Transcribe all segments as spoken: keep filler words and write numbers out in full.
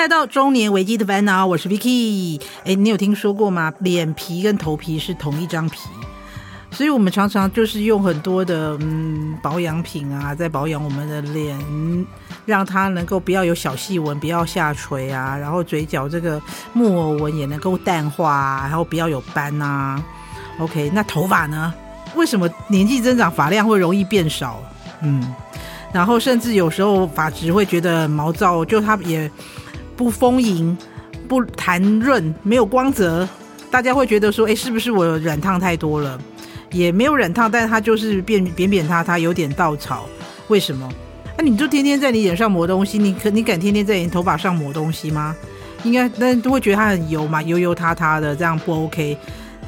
来到中年危机的烦恼，我是 Vicky。 诶，你有听说过吗？脸皮跟头皮是同一张皮，所以我们常常就是用很多的、嗯、保养品啊，在保养我们的脸，让它能够不要有小细纹，不要下垂啊，然后嘴角这个木偶纹也能够淡化啊，然后不要有斑啊。 OK， 那头发呢？为什么年纪增长发量会容易变少？嗯，然后甚至有时候发质会觉得毛躁，就它也不丰盈，不弹润，没有光泽，大家会觉得说，哎，是不是我染烫太多了？也没有染烫，但是它就是扁扁扁塌塌，有点稻草。为什么？那、啊、你就天天在你脸上抹东西，你可你敢天天在你头发上抹东西吗？应该，但都会觉得它很油嘛，油油塌塌的，这样不 OK。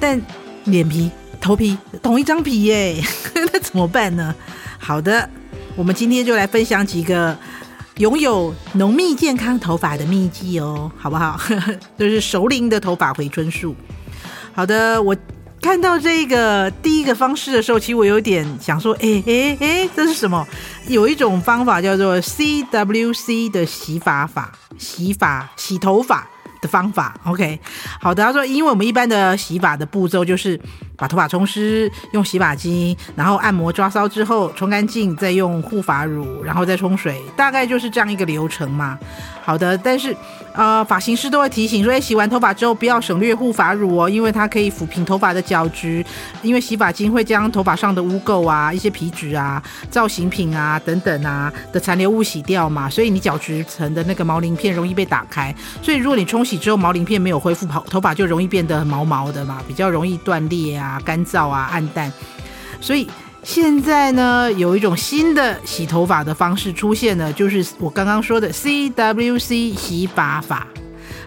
但脸皮、头皮同一张皮耶，那怎么办呢？好的，我们今天就来分享几个拥有浓密健康头发的秘籍哦，好不好？就是熟龄的头发回春术。好的，我看到这个第一个方式的时候，其实我有点想说，哎哎哎，这是什么？有一种方法叫做 C W C 的洗发法，洗发洗头发的方法。 OK， 好的，他说因为我们一般的洗发的步骤就是把头发冲湿，用洗发精，然后按摩抓搔之后冲干净，再用护发乳，然后再冲水，大概就是这样一个流程嘛。好的，但是呃，发型师都会提醒说，哎，洗完头发之后不要省略护发乳哦，因为它可以抚平头发的角质，因为洗发精会将头发上的污垢啊、一些皮脂啊、造型品啊等等啊的残留物洗掉嘛，所以你角质层的那个毛鳞片容易被打开，所以如果你冲洗之后毛鳞片没有恢复，头发就容易变得毛毛的嘛，比较容易断裂啊、干燥啊、暗淡。所以现在呢，有一种新的洗头发的方式出现了，就是我刚刚说的 C W C 洗发法。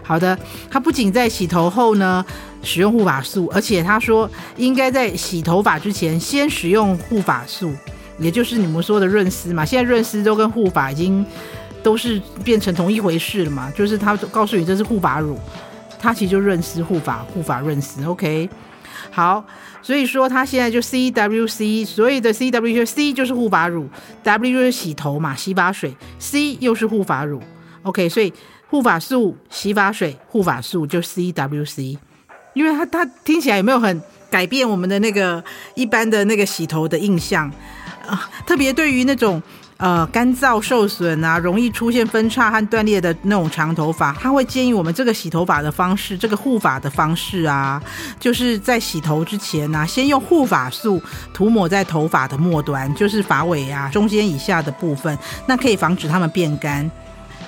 好的，它不仅在洗头后呢使用护发素，而且他说应该在洗头发之前先使用护发素，也就是你们说的润丝嘛。现在润丝都跟护发已经都是变成同一回事了嘛，就是他告诉你这是护发乳，它其实就润丝护发，护发润丝。 OK，好，所以说它现在就 C W C， 所以的 C W C 就是护发乳， W 就是洗头嘛，洗发水， C 又是护发乳。 OK， 所以护发素、洗发水、护发素就 C W C。 因为 它, 它听起来有没有很改变我们的那个一般的那个洗头的印象、呃、特别对于那种呃，干燥受损啊，容易出现分叉和断裂的那种长头发，他会建议我们这个洗头发的方式，这个护发的方式啊，就是在洗头之前啊，先用护发素涂抹在头发的末端，就是发尾啊中间以下的部分，那可以防止它们变干。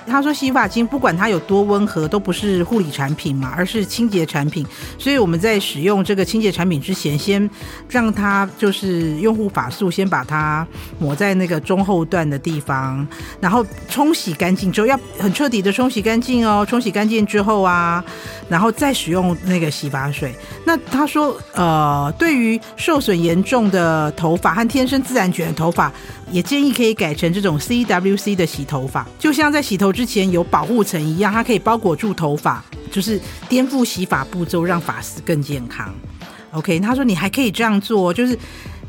他说洗发精不管它有多温和，都不是护理产品嘛，而是清洁产品，所以我们在使用这个清洁产品之前，先让它就是用护发素先把它抹在那个中后段的地方，然后冲洗干净之后，要很彻底的冲洗干净哦，冲洗干净之后啊，然后再使用那个洗发水。那他说呃，对于受损严重的头发和天生自然卷的头发，也建议可以改成这种 C W C 的洗头法，就像在洗头之前有保护层一样，它可以包裹住头发，就是颠覆洗发步骤，让发丝更健康。 OK， 他说你还可以这样做，就是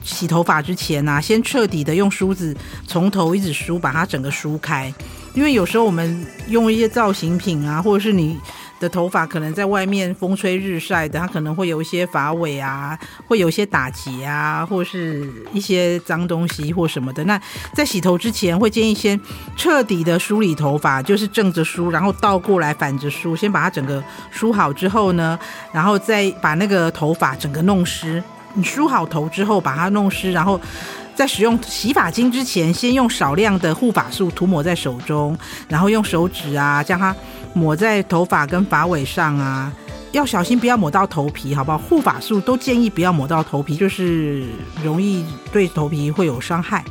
洗头发之前啊，先彻底的用梳子从头一直梳，把它整个梳开，因为有时候我们用一些造型品啊，或者是你的头发可能在外面风吹日晒的，它可能会有一些发尾啊，会有一些打结啊，或是一些脏东西或什么的。那在洗头之前会建议先彻底的梳理头发，就是正着梳，然后倒过来反着梳，先把它整个梳好之后呢，然后再把那个头发整个弄湿。你梳好头之后把它弄湿，然后在使用洗发精之前，先用少量的护发素涂抹在手中，然后用手指啊将它抹在头发跟发尾上啊，要小心不要抹到头皮，好不好？护发素都建议不要抹到头皮，就是容易对头皮会有伤害。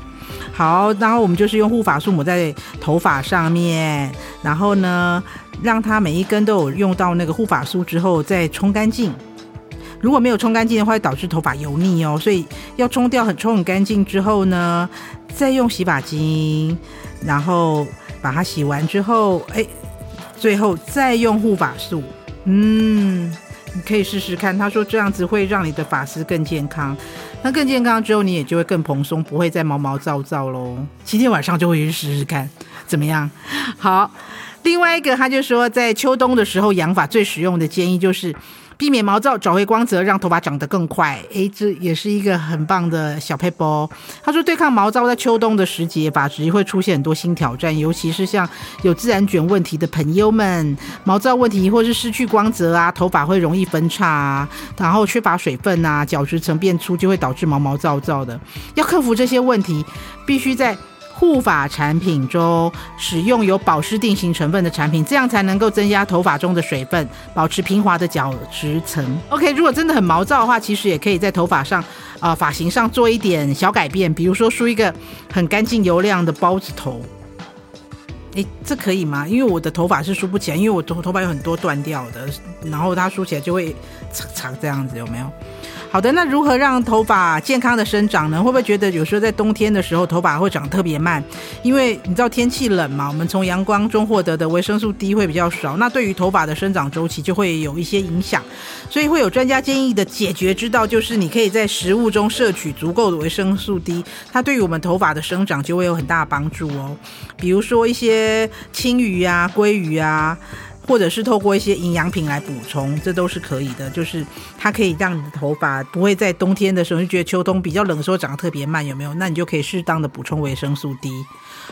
好，然后我们就是用护发素抹在头发上面，然后呢让它每一根都有用到那个护发素之后再冲干净。如果没有冲干净的话，会导致头发油腻哦，所以要冲掉很冲很干净之后呢，再用洗发精，然后把它洗完之后，哎，最后再用护发素。嗯，你可以试试看，他说这样子会让你的发丝更健康。那更健康之后，你也就会更蓬松，不会再毛毛躁躁咯。今天晚上就会去试试看，怎么样？好。另外一个他就说，在秋冬的时候养发最实用的建议就是避免毛躁，找回光泽，让头发长得更快。诶，这也是一个很棒的小撇步。他说对抗毛躁，在秋冬的时节发质会出现很多新挑战，尤其是像有自然卷问题的朋友们，毛躁问题或是失去光泽啊，头发会容易分叉啊，然后缺乏水分啊，角质层变粗，就会导致毛毛躁躁的。要克服这些问题，必须在护发产品中使用有保湿定型成分的产品，这样才能够增加头发中的水分，保持平滑的角质层。 OK， 如果真的很毛躁的话，其实也可以在头发上呃，发型上做一点小改变，比如说梳一个很干净油亮的包子头。诶，这可以吗？因为我的头发是梳不起来，因为我头头发有很多断掉的，然后它梳起来就会嚓嚓这样子，有没有？好的，那如何让头发健康的生长呢？会不会觉得有时候在冬天的时候头发会长特别慢？因为你知道天气冷嘛，我们从阳光中获得的维生素 D 会比较少，那对于头发的生长周期就会有一些影响，所以会有专家建议的解决之道就是你可以在食物中摄取足够的维生素 D， 它对于我们头发的生长就会有很大的帮助哦。比如说一些青鱼啊、鲑鱼啊，或者是透过一些营养品来补充，这都是可以的，就是它可以让你的头发不会在冬天的时候就觉得秋冬比较冷的时候长得特别慢，有没有？那你就可以适当的补充维生素 D。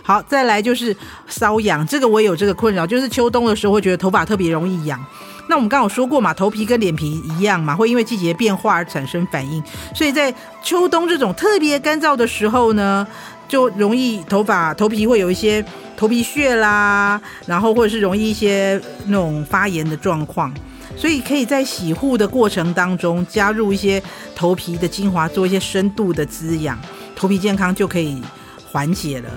好，再来就是瘙痒，这个我也有这个困扰，就是秋冬的时候会觉得头发特别容易痒。那我们刚刚有说过嘛，头皮跟脸皮一样嘛，会因为季节变化而产生反应，所以在秋冬这种特别干燥的时候呢，就容易头发头皮会有一些头皮屑啦，然后或者是容易一些那种发炎的状况，所以可以在洗护的过程当中加入一些头皮的精华，做一些深度的滋养，头皮健康就可以缓解了。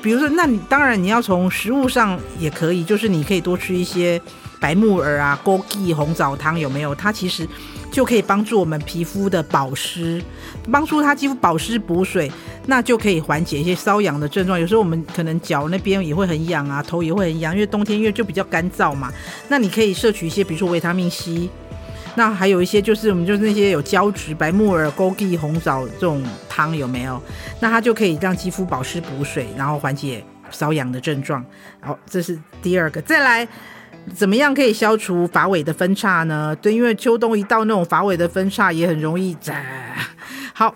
比如说，那你当然你要从食物上也可以，就是你可以多吃一些白木耳啊、枸杞、红枣汤，有没有？它其实就可以帮助我们皮肤的保湿，帮助它肌肤保湿补水，那就可以缓解一些瘙痒的症状。有时候我们可能脚那边也会很痒啊，头也会很痒，因为冬天因为就比较干燥嘛。那你可以摄取一些，比如说维他命 C， 那还有一些就是我们就是那些有胶质白木耳、枸杞、红枣这种汤，有没有？那它就可以让肌肤保湿补水，然后缓解瘙痒的症状。好，这是第二个。再来，怎么样可以消除发尾的分叉呢？对，因为秋冬一到，那种发尾的分叉也很容易。好，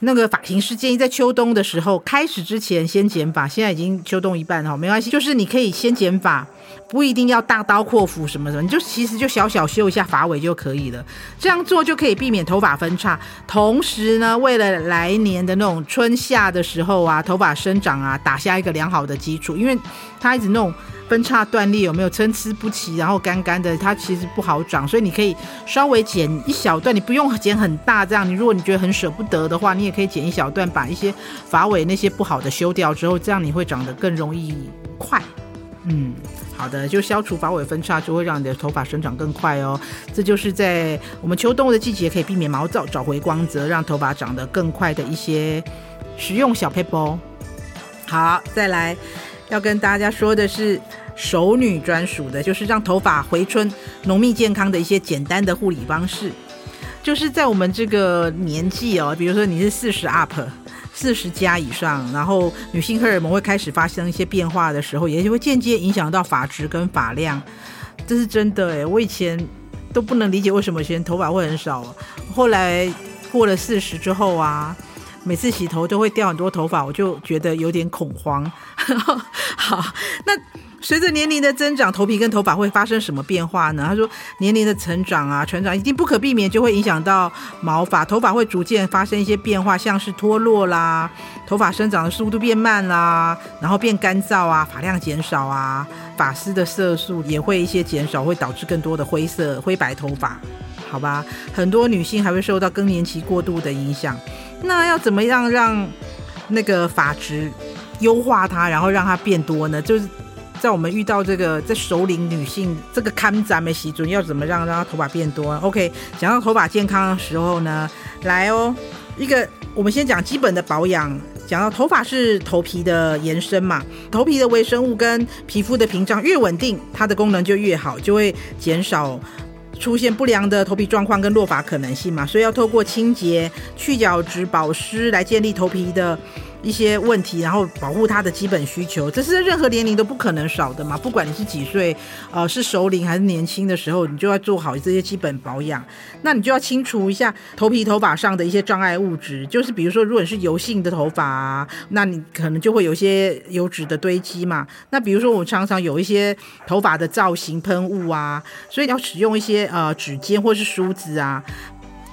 那个发型师建议在秋冬的时候开始之前先剪发，现在已经秋冬一半了，没关系，就是你可以先剪发，不一定要大刀阔斧什么什么，你就其实就小小修一下发尾就可以了。这样做就可以避免头发分叉，同时呢，为了来年的那种春夏的时候啊，头发生长啊，打下一个良好的基础，因为它一直那种分叉断裂，有没有参差不齐，然后干干的，它其实不好长，所以你可以稍微剪一小段，你不用剪很大，这样你如果你觉得很舍不得的话，你也可以剪一小段，把一些发尾那些不好的修掉之后，这样你会长得更容易快。嗯，好的，就消除发尾分叉，就会让你的头发生长更快哦。这就是在我们秋冬的季节可以避免毛躁，找回光泽，让头发长得更快的一些实用小撇步。好，再来要跟大家说的是熟女专属的，就是让头发回春浓密健康的一些简单的护理方式。就是在我们这个年纪哦，比如说你是四十 up， 四十加以上，然后女性荷尔蒙会开始发生一些变化的时候，也就会间接影响到发质跟发量。这是真的耶，我以前都不能理解为什么以前头发会很少，后来过了四十之后啊，每次洗头都会掉很多头发，我就觉得有点恐慌。好，那随着年龄的增长，头皮跟头发会发生什么变化呢？他说年龄的成长啊成长一定不可避免，就会影响到毛发，头发会逐渐发生一些变化，像是脱落啦，头发生长的速度变慢啦，然后变干燥啊，发量减少啊，发丝的色素也会一些减少，会导致更多的灰色灰白头发。好吧，很多女性还会受到更年期过度的影响。那要怎么样让那个发质优化它，然后让它变多呢？就是在我们遇到这个在熟龄女性这个看咱们习准，要怎么让让她头发变多 ？OK， 讲到头发健康的时候呢，来哦，一个我们先讲基本的保养。讲到头发是头皮的延伸嘛，头皮的微生物跟皮肤的屏障越稳定，它的功能就越好，就会减少出现不良的头皮状况跟落发可能性嘛，所以要透过清洁、去角质、保湿来建立头皮的一些问题，然后保护他的基本需求，这是任何年龄都不可能少的嘛，不管你是几岁，呃，是熟龄还是年轻的时候，你就要做好这些基本保养。那你就要清除一下头皮头发上的一些障碍物质，就是比如说如果你是油性的头发、啊、那你可能就会有一些油脂的堆积嘛。那比如说我们常常有一些头发的造型喷雾啊，所以要使用一些呃指尖或是梳子啊，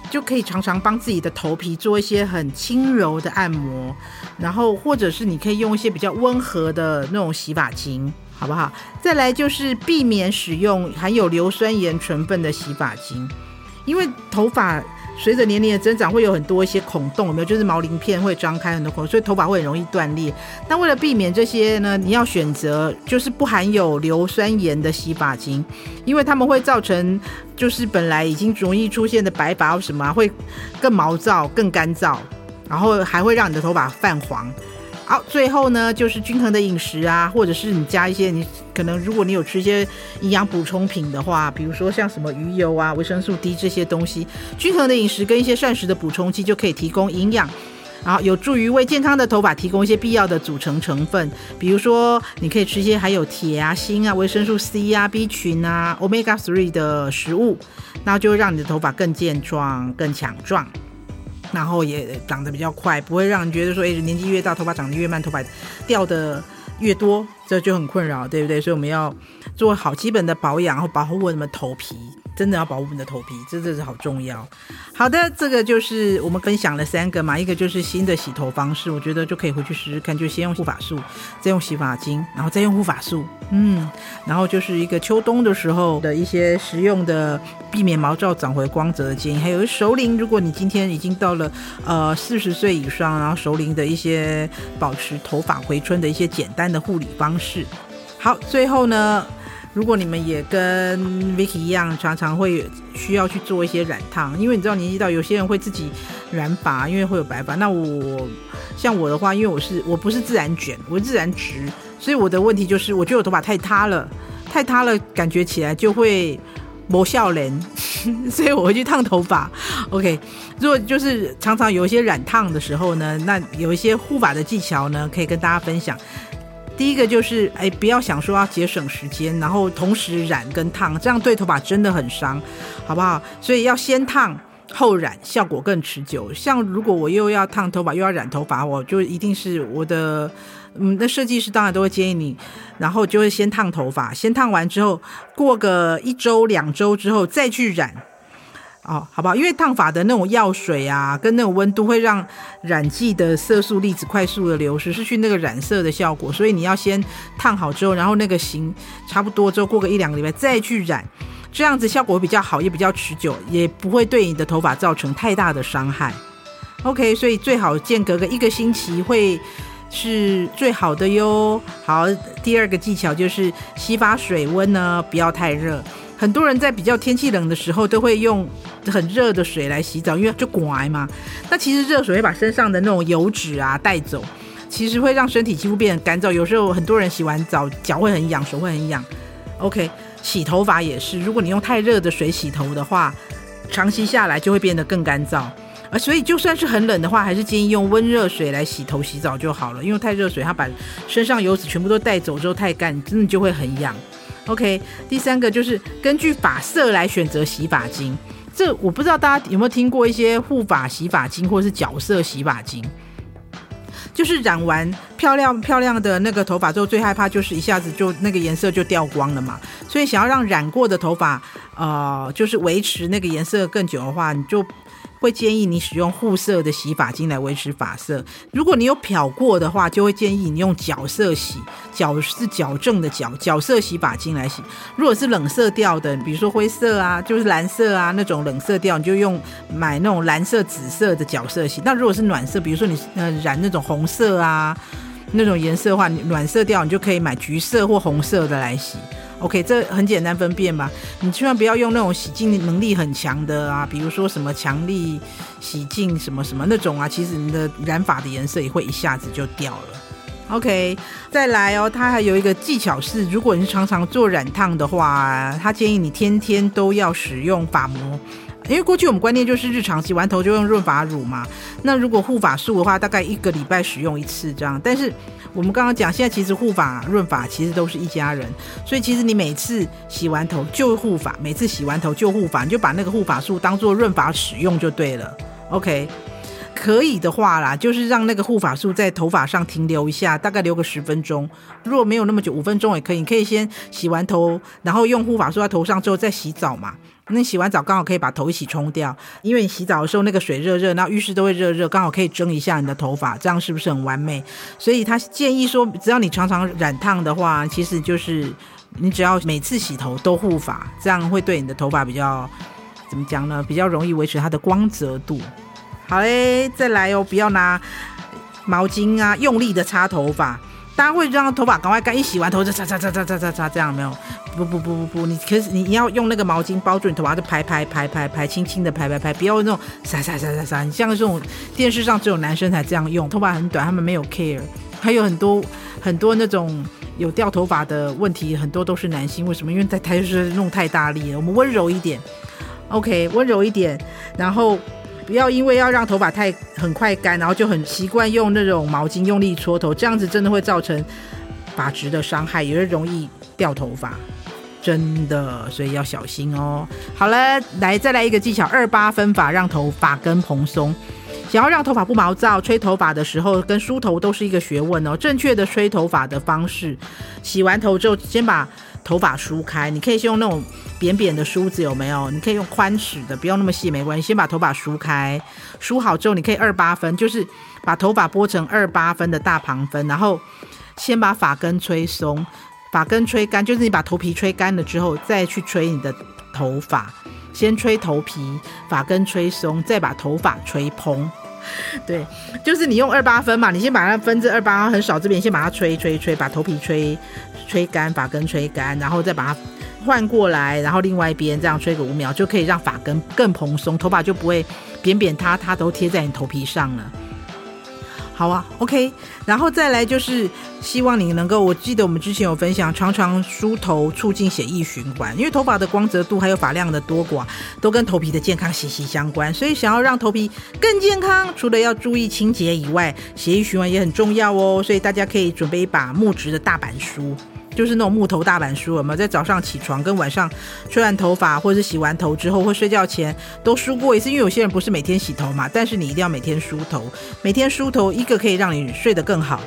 就可以常常帮自己的头皮做一些很轻柔的按摩，然后或者是你可以用一些比较温和的那种洗发精，好不好？再来就是避免使用含有硫酸盐成分的洗发精，因为头发随着年龄的增长会有很多一些孔洞，有没有？就是毛鳞片会张开很多孔，所以头发会很容易断裂。但为了避免这些呢，你要选择就是不含有硫酸盐的洗发精，因为它们会造成就是本来已经容易出现的白发或什么、啊、会更毛躁、更干燥，然后还会让你的头发泛黄。好、哦，最后呢就是均衡的饮食啊，或者是你加一些你可能如果你有吃一些营养补充品的话，比如说像什么鱼油啊、维生素 D 这些东西，均衡的饮食跟一些膳食的补充剂就可以提供营养，然后有助于为健康的头发提供一些必要的组成成分，比如说你可以吃一些还有铁啊、锌啊、维生素 C 啊、B 群啊、欧米伽三 的食物，那就会让你的头发更健壮、更强壮。然后也长得比较快，不会让人觉得说、欸、年纪越大头发长得越慢，头发掉的越多，这就很困扰，对不对？所以我们要做好基本的保养，然后保护我们的头皮，真的要保护我们的头皮，这真的是好重要。好的，这个就是我们分享了三个嘛，一个就是新的洗头方式，我觉得就可以回去试试看，就先用护发素，再用洗发精，然后再用护发素，嗯，然后就是一个秋冬的时候的一些实用的避免毛躁长回光泽的建议，还有熟龄，如果你今天已经到了呃四十岁以上，然后熟龄的一些保持头发回春的一些简单的护理方式。好，最后呢，如果你们也跟 Vicky 一样常常会需要去做一些染烫，因为你知道年纪到有些人会自己染发，因为会有白发。那我像我的话，因为我是我不是自然卷，我是自然直，所以我的问题就是我觉得我头发太塌了太塌了感觉起来就会没笑脸所以我会去烫头发。 OK， 如果就是常常有一些染烫的时候呢，那有一些护发的技巧呢可以跟大家分享。第一个就是哎，不要想说要节省时间，然后同时染跟烫，这样对头发真的很伤，好不好？所以要先烫后染，效果更持久。像如果我又要烫头发又要染头发，我就一定是我的嗯，那设计师当然都会建议你，然后就会先烫头发，先烫完之后过个一周两周之后再去染哦，好不好？因为烫发的那种药水啊跟那种温度会让染剂的色素粒子快速的流失，失去那个染色的效果，所以你要先烫好之后，然后那个型差不多之后过个一两个礼拜再去染，这样子效果比较好，也比较持久，也不会对你的头发造成太大的伤害。 OK， 所以最好间隔个一个星期会是最好的哟。好，第二个技巧就是洗发水温呢不要太热，很多人在比较天气冷的时候都会用很热的水来洗澡，因为就滚癌嘛，那其实热水会把身上的那种油脂啊带走，其实会让身体肌肤变得干燥，有时候很多人洗完澡脚会很痒，手会很痒。 OK， 洗头发也是，如果你用太热的水洗头的话，长期下来就会变得更干燥，所以就算是很冷的话，还是建议用温热水来洗头洗澡就好了，因为太热水它把身上油脂全部都带走之后太干，真的就会很痒。OK， 第三个就是根据发色来选择洗发精，这我不知道大家有没有听过一些护发洗发精或是角色洗发精，就是染完漂亮漂亮的那个头发之后，最害怕就是一下子就那个颜色就掉光了嘛，所以想要让染过的头发呃，就是维持那个颜色更久的话，你就会建议你使用护色的洗发精来维持发色。如果你有漂过的话，就会建议你用角色洗，角是矫正的角，角色洗发精来洗。如果是冷色调的，比如说灰色啊，就是蓝色啊那种冷色调，你就用买那种蓝色、紫色的角色洗。那如果是暖色，比如说你、呃、染那种红色啊那种颜色的话，暖色调你就可以买橘色或红色的来洗。OK， 这很简单分辨吧，你千万不要用那种洗净能力很强的啊，比如说什么强力洗净什么什么那种啊，其实你的染发的颜色也会一下子就掉了。OK， 再来哦，它还有一个技巧是，如果你常常做染烫的话，它建议你天天都要使用发膜，因为过去我们观念就是日常洗完头就用润发乳嘛，那如果护发素的话大概一个礼拜使用一次这样，但是我们刚刚讲现在其实护发润发其实都是一家人，所以其实你每次洗完头就护发，每次洗完头就护发，你就把那个护发素当做润发使用就对了。 OK， 可以的话啦，就是让那个护发素在头发上停留一下，大概留个十分钟，如果没有那么久五分钟也可以，你可以先洗完头然后用护发素在头上之后再洗澡嘛，那洗完澡刚好可以把头一起冲掉，因为你洗澡的时候那个水热热，然后浴室都会热热，刚好可以蒸一下你的头发，这样是不是很完美？所以他建议说只要你常常染烫的话，其实就是你只要每次洗头都护发，这样会对你的头发比较怎么讲呢，比较容易维持它的光泽度。好嘞，再来哦，不要拿毛巾啊用力的擦头发，大家会让头发赶快干，一洗完头就擦擦擦擦擦擦擦，这样没有，不不不不不，你可是你要用那个毛巾包住你头发，就拍拍拍拍拍，轻轻的拍拍拍，不要那种撒撒撒撒撒，你像这种电视上只有男生才这样用，头发很短他们没有 care， 还有很多很多那种有掉头发的问题，很多都是男性，为什么？因为他就是弄太大力了，我们温柔一点。OK， 温柔一点，然后不要因为要让头发太很快干，然后就很习惯用那种毛巾用力搓头，这样子真的会造成发质的伤害，也会容易掉头发，真的，所以要小心哦。好了，来再来一个技巧，二八分法让头发根蓬松。想要让头发不毛躁，吹头发的时候跟梳头都是一个学问哦。正确的吹头发的方式，洗完头之后先把头发梳开，你可以先用那种扁扁的梳子，有没有？你可以用宽齿的，不要那么细没关系，先把头发梳开，梳好之后你可以二八分，就是把头发拨成二八分的大旁分，然后先把发根吹松，发根吹干，就是你把头皮吹干了之后再去吹你的头发，先吹头皮，发根吹松，再把头发吹蓬。对，就是你用二八分嘛，你先把它分至二八很少这边，先把它吹吹吹，把头皮吹吹干，发根吹干，然后再把它换过来，然后另外一边这样吹个五秒，就可以让发根更蓬松，头发就不会扁扁塌塌都贴在你头皮上了。好啊 ，OK， 然后再来就是希望你能够，我记得我们之前有分享，常常梳头促进血液循环，因为头发的光泽度还有发量的多寡都跟头皮的健康息息相关，所以想要让头皮更健康，除了要注意清洁以外，血液循环也很重要哦，所以大家可以准备一把木质的大板梳。就是那种木头大板梳，有没有？在早上起床跟晚上吹完头发或者是洗完头之后或睡觉前都梳过一次，因为有些人不是每天洗头嘛，但是你一定要每天梳头，每天梳头一个可以让你睡得更好，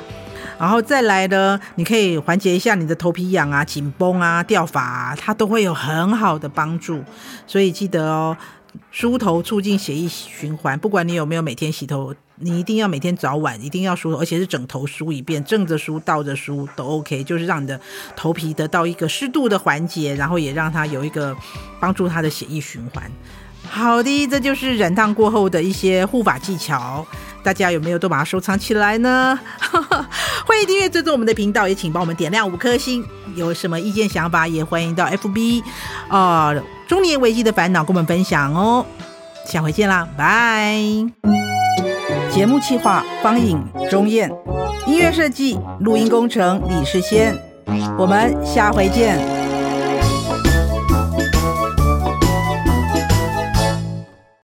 然后再来呢，你可以缓解一下你的头皮痒啊、紧绷啊、掉发啊，它都会有很好的帮助，所以记得哦，梳头促进血液循环，不管你有没有每天洗头，你一定要每天早晚一定要梳头，而且是整头梳一遍，正着梳倒着梳都 OK， 就是让你的头皮得到一个适度的缓解，然后也让它有一个帮助它的血液循环。好的，这就是染烫过后的一些护发技巧，大家有没有都把它收藏起来呢？欢迎订阅追踪我们的频道，也请帮我们点亮五颗星，有什么意见想法也欢迎到 F B、呃、中年危机的烦恼跟我们分享哦，下回见啦，拜。节目企划方颖、钟燕，音乐设计、录音工程李世先，我们下回见。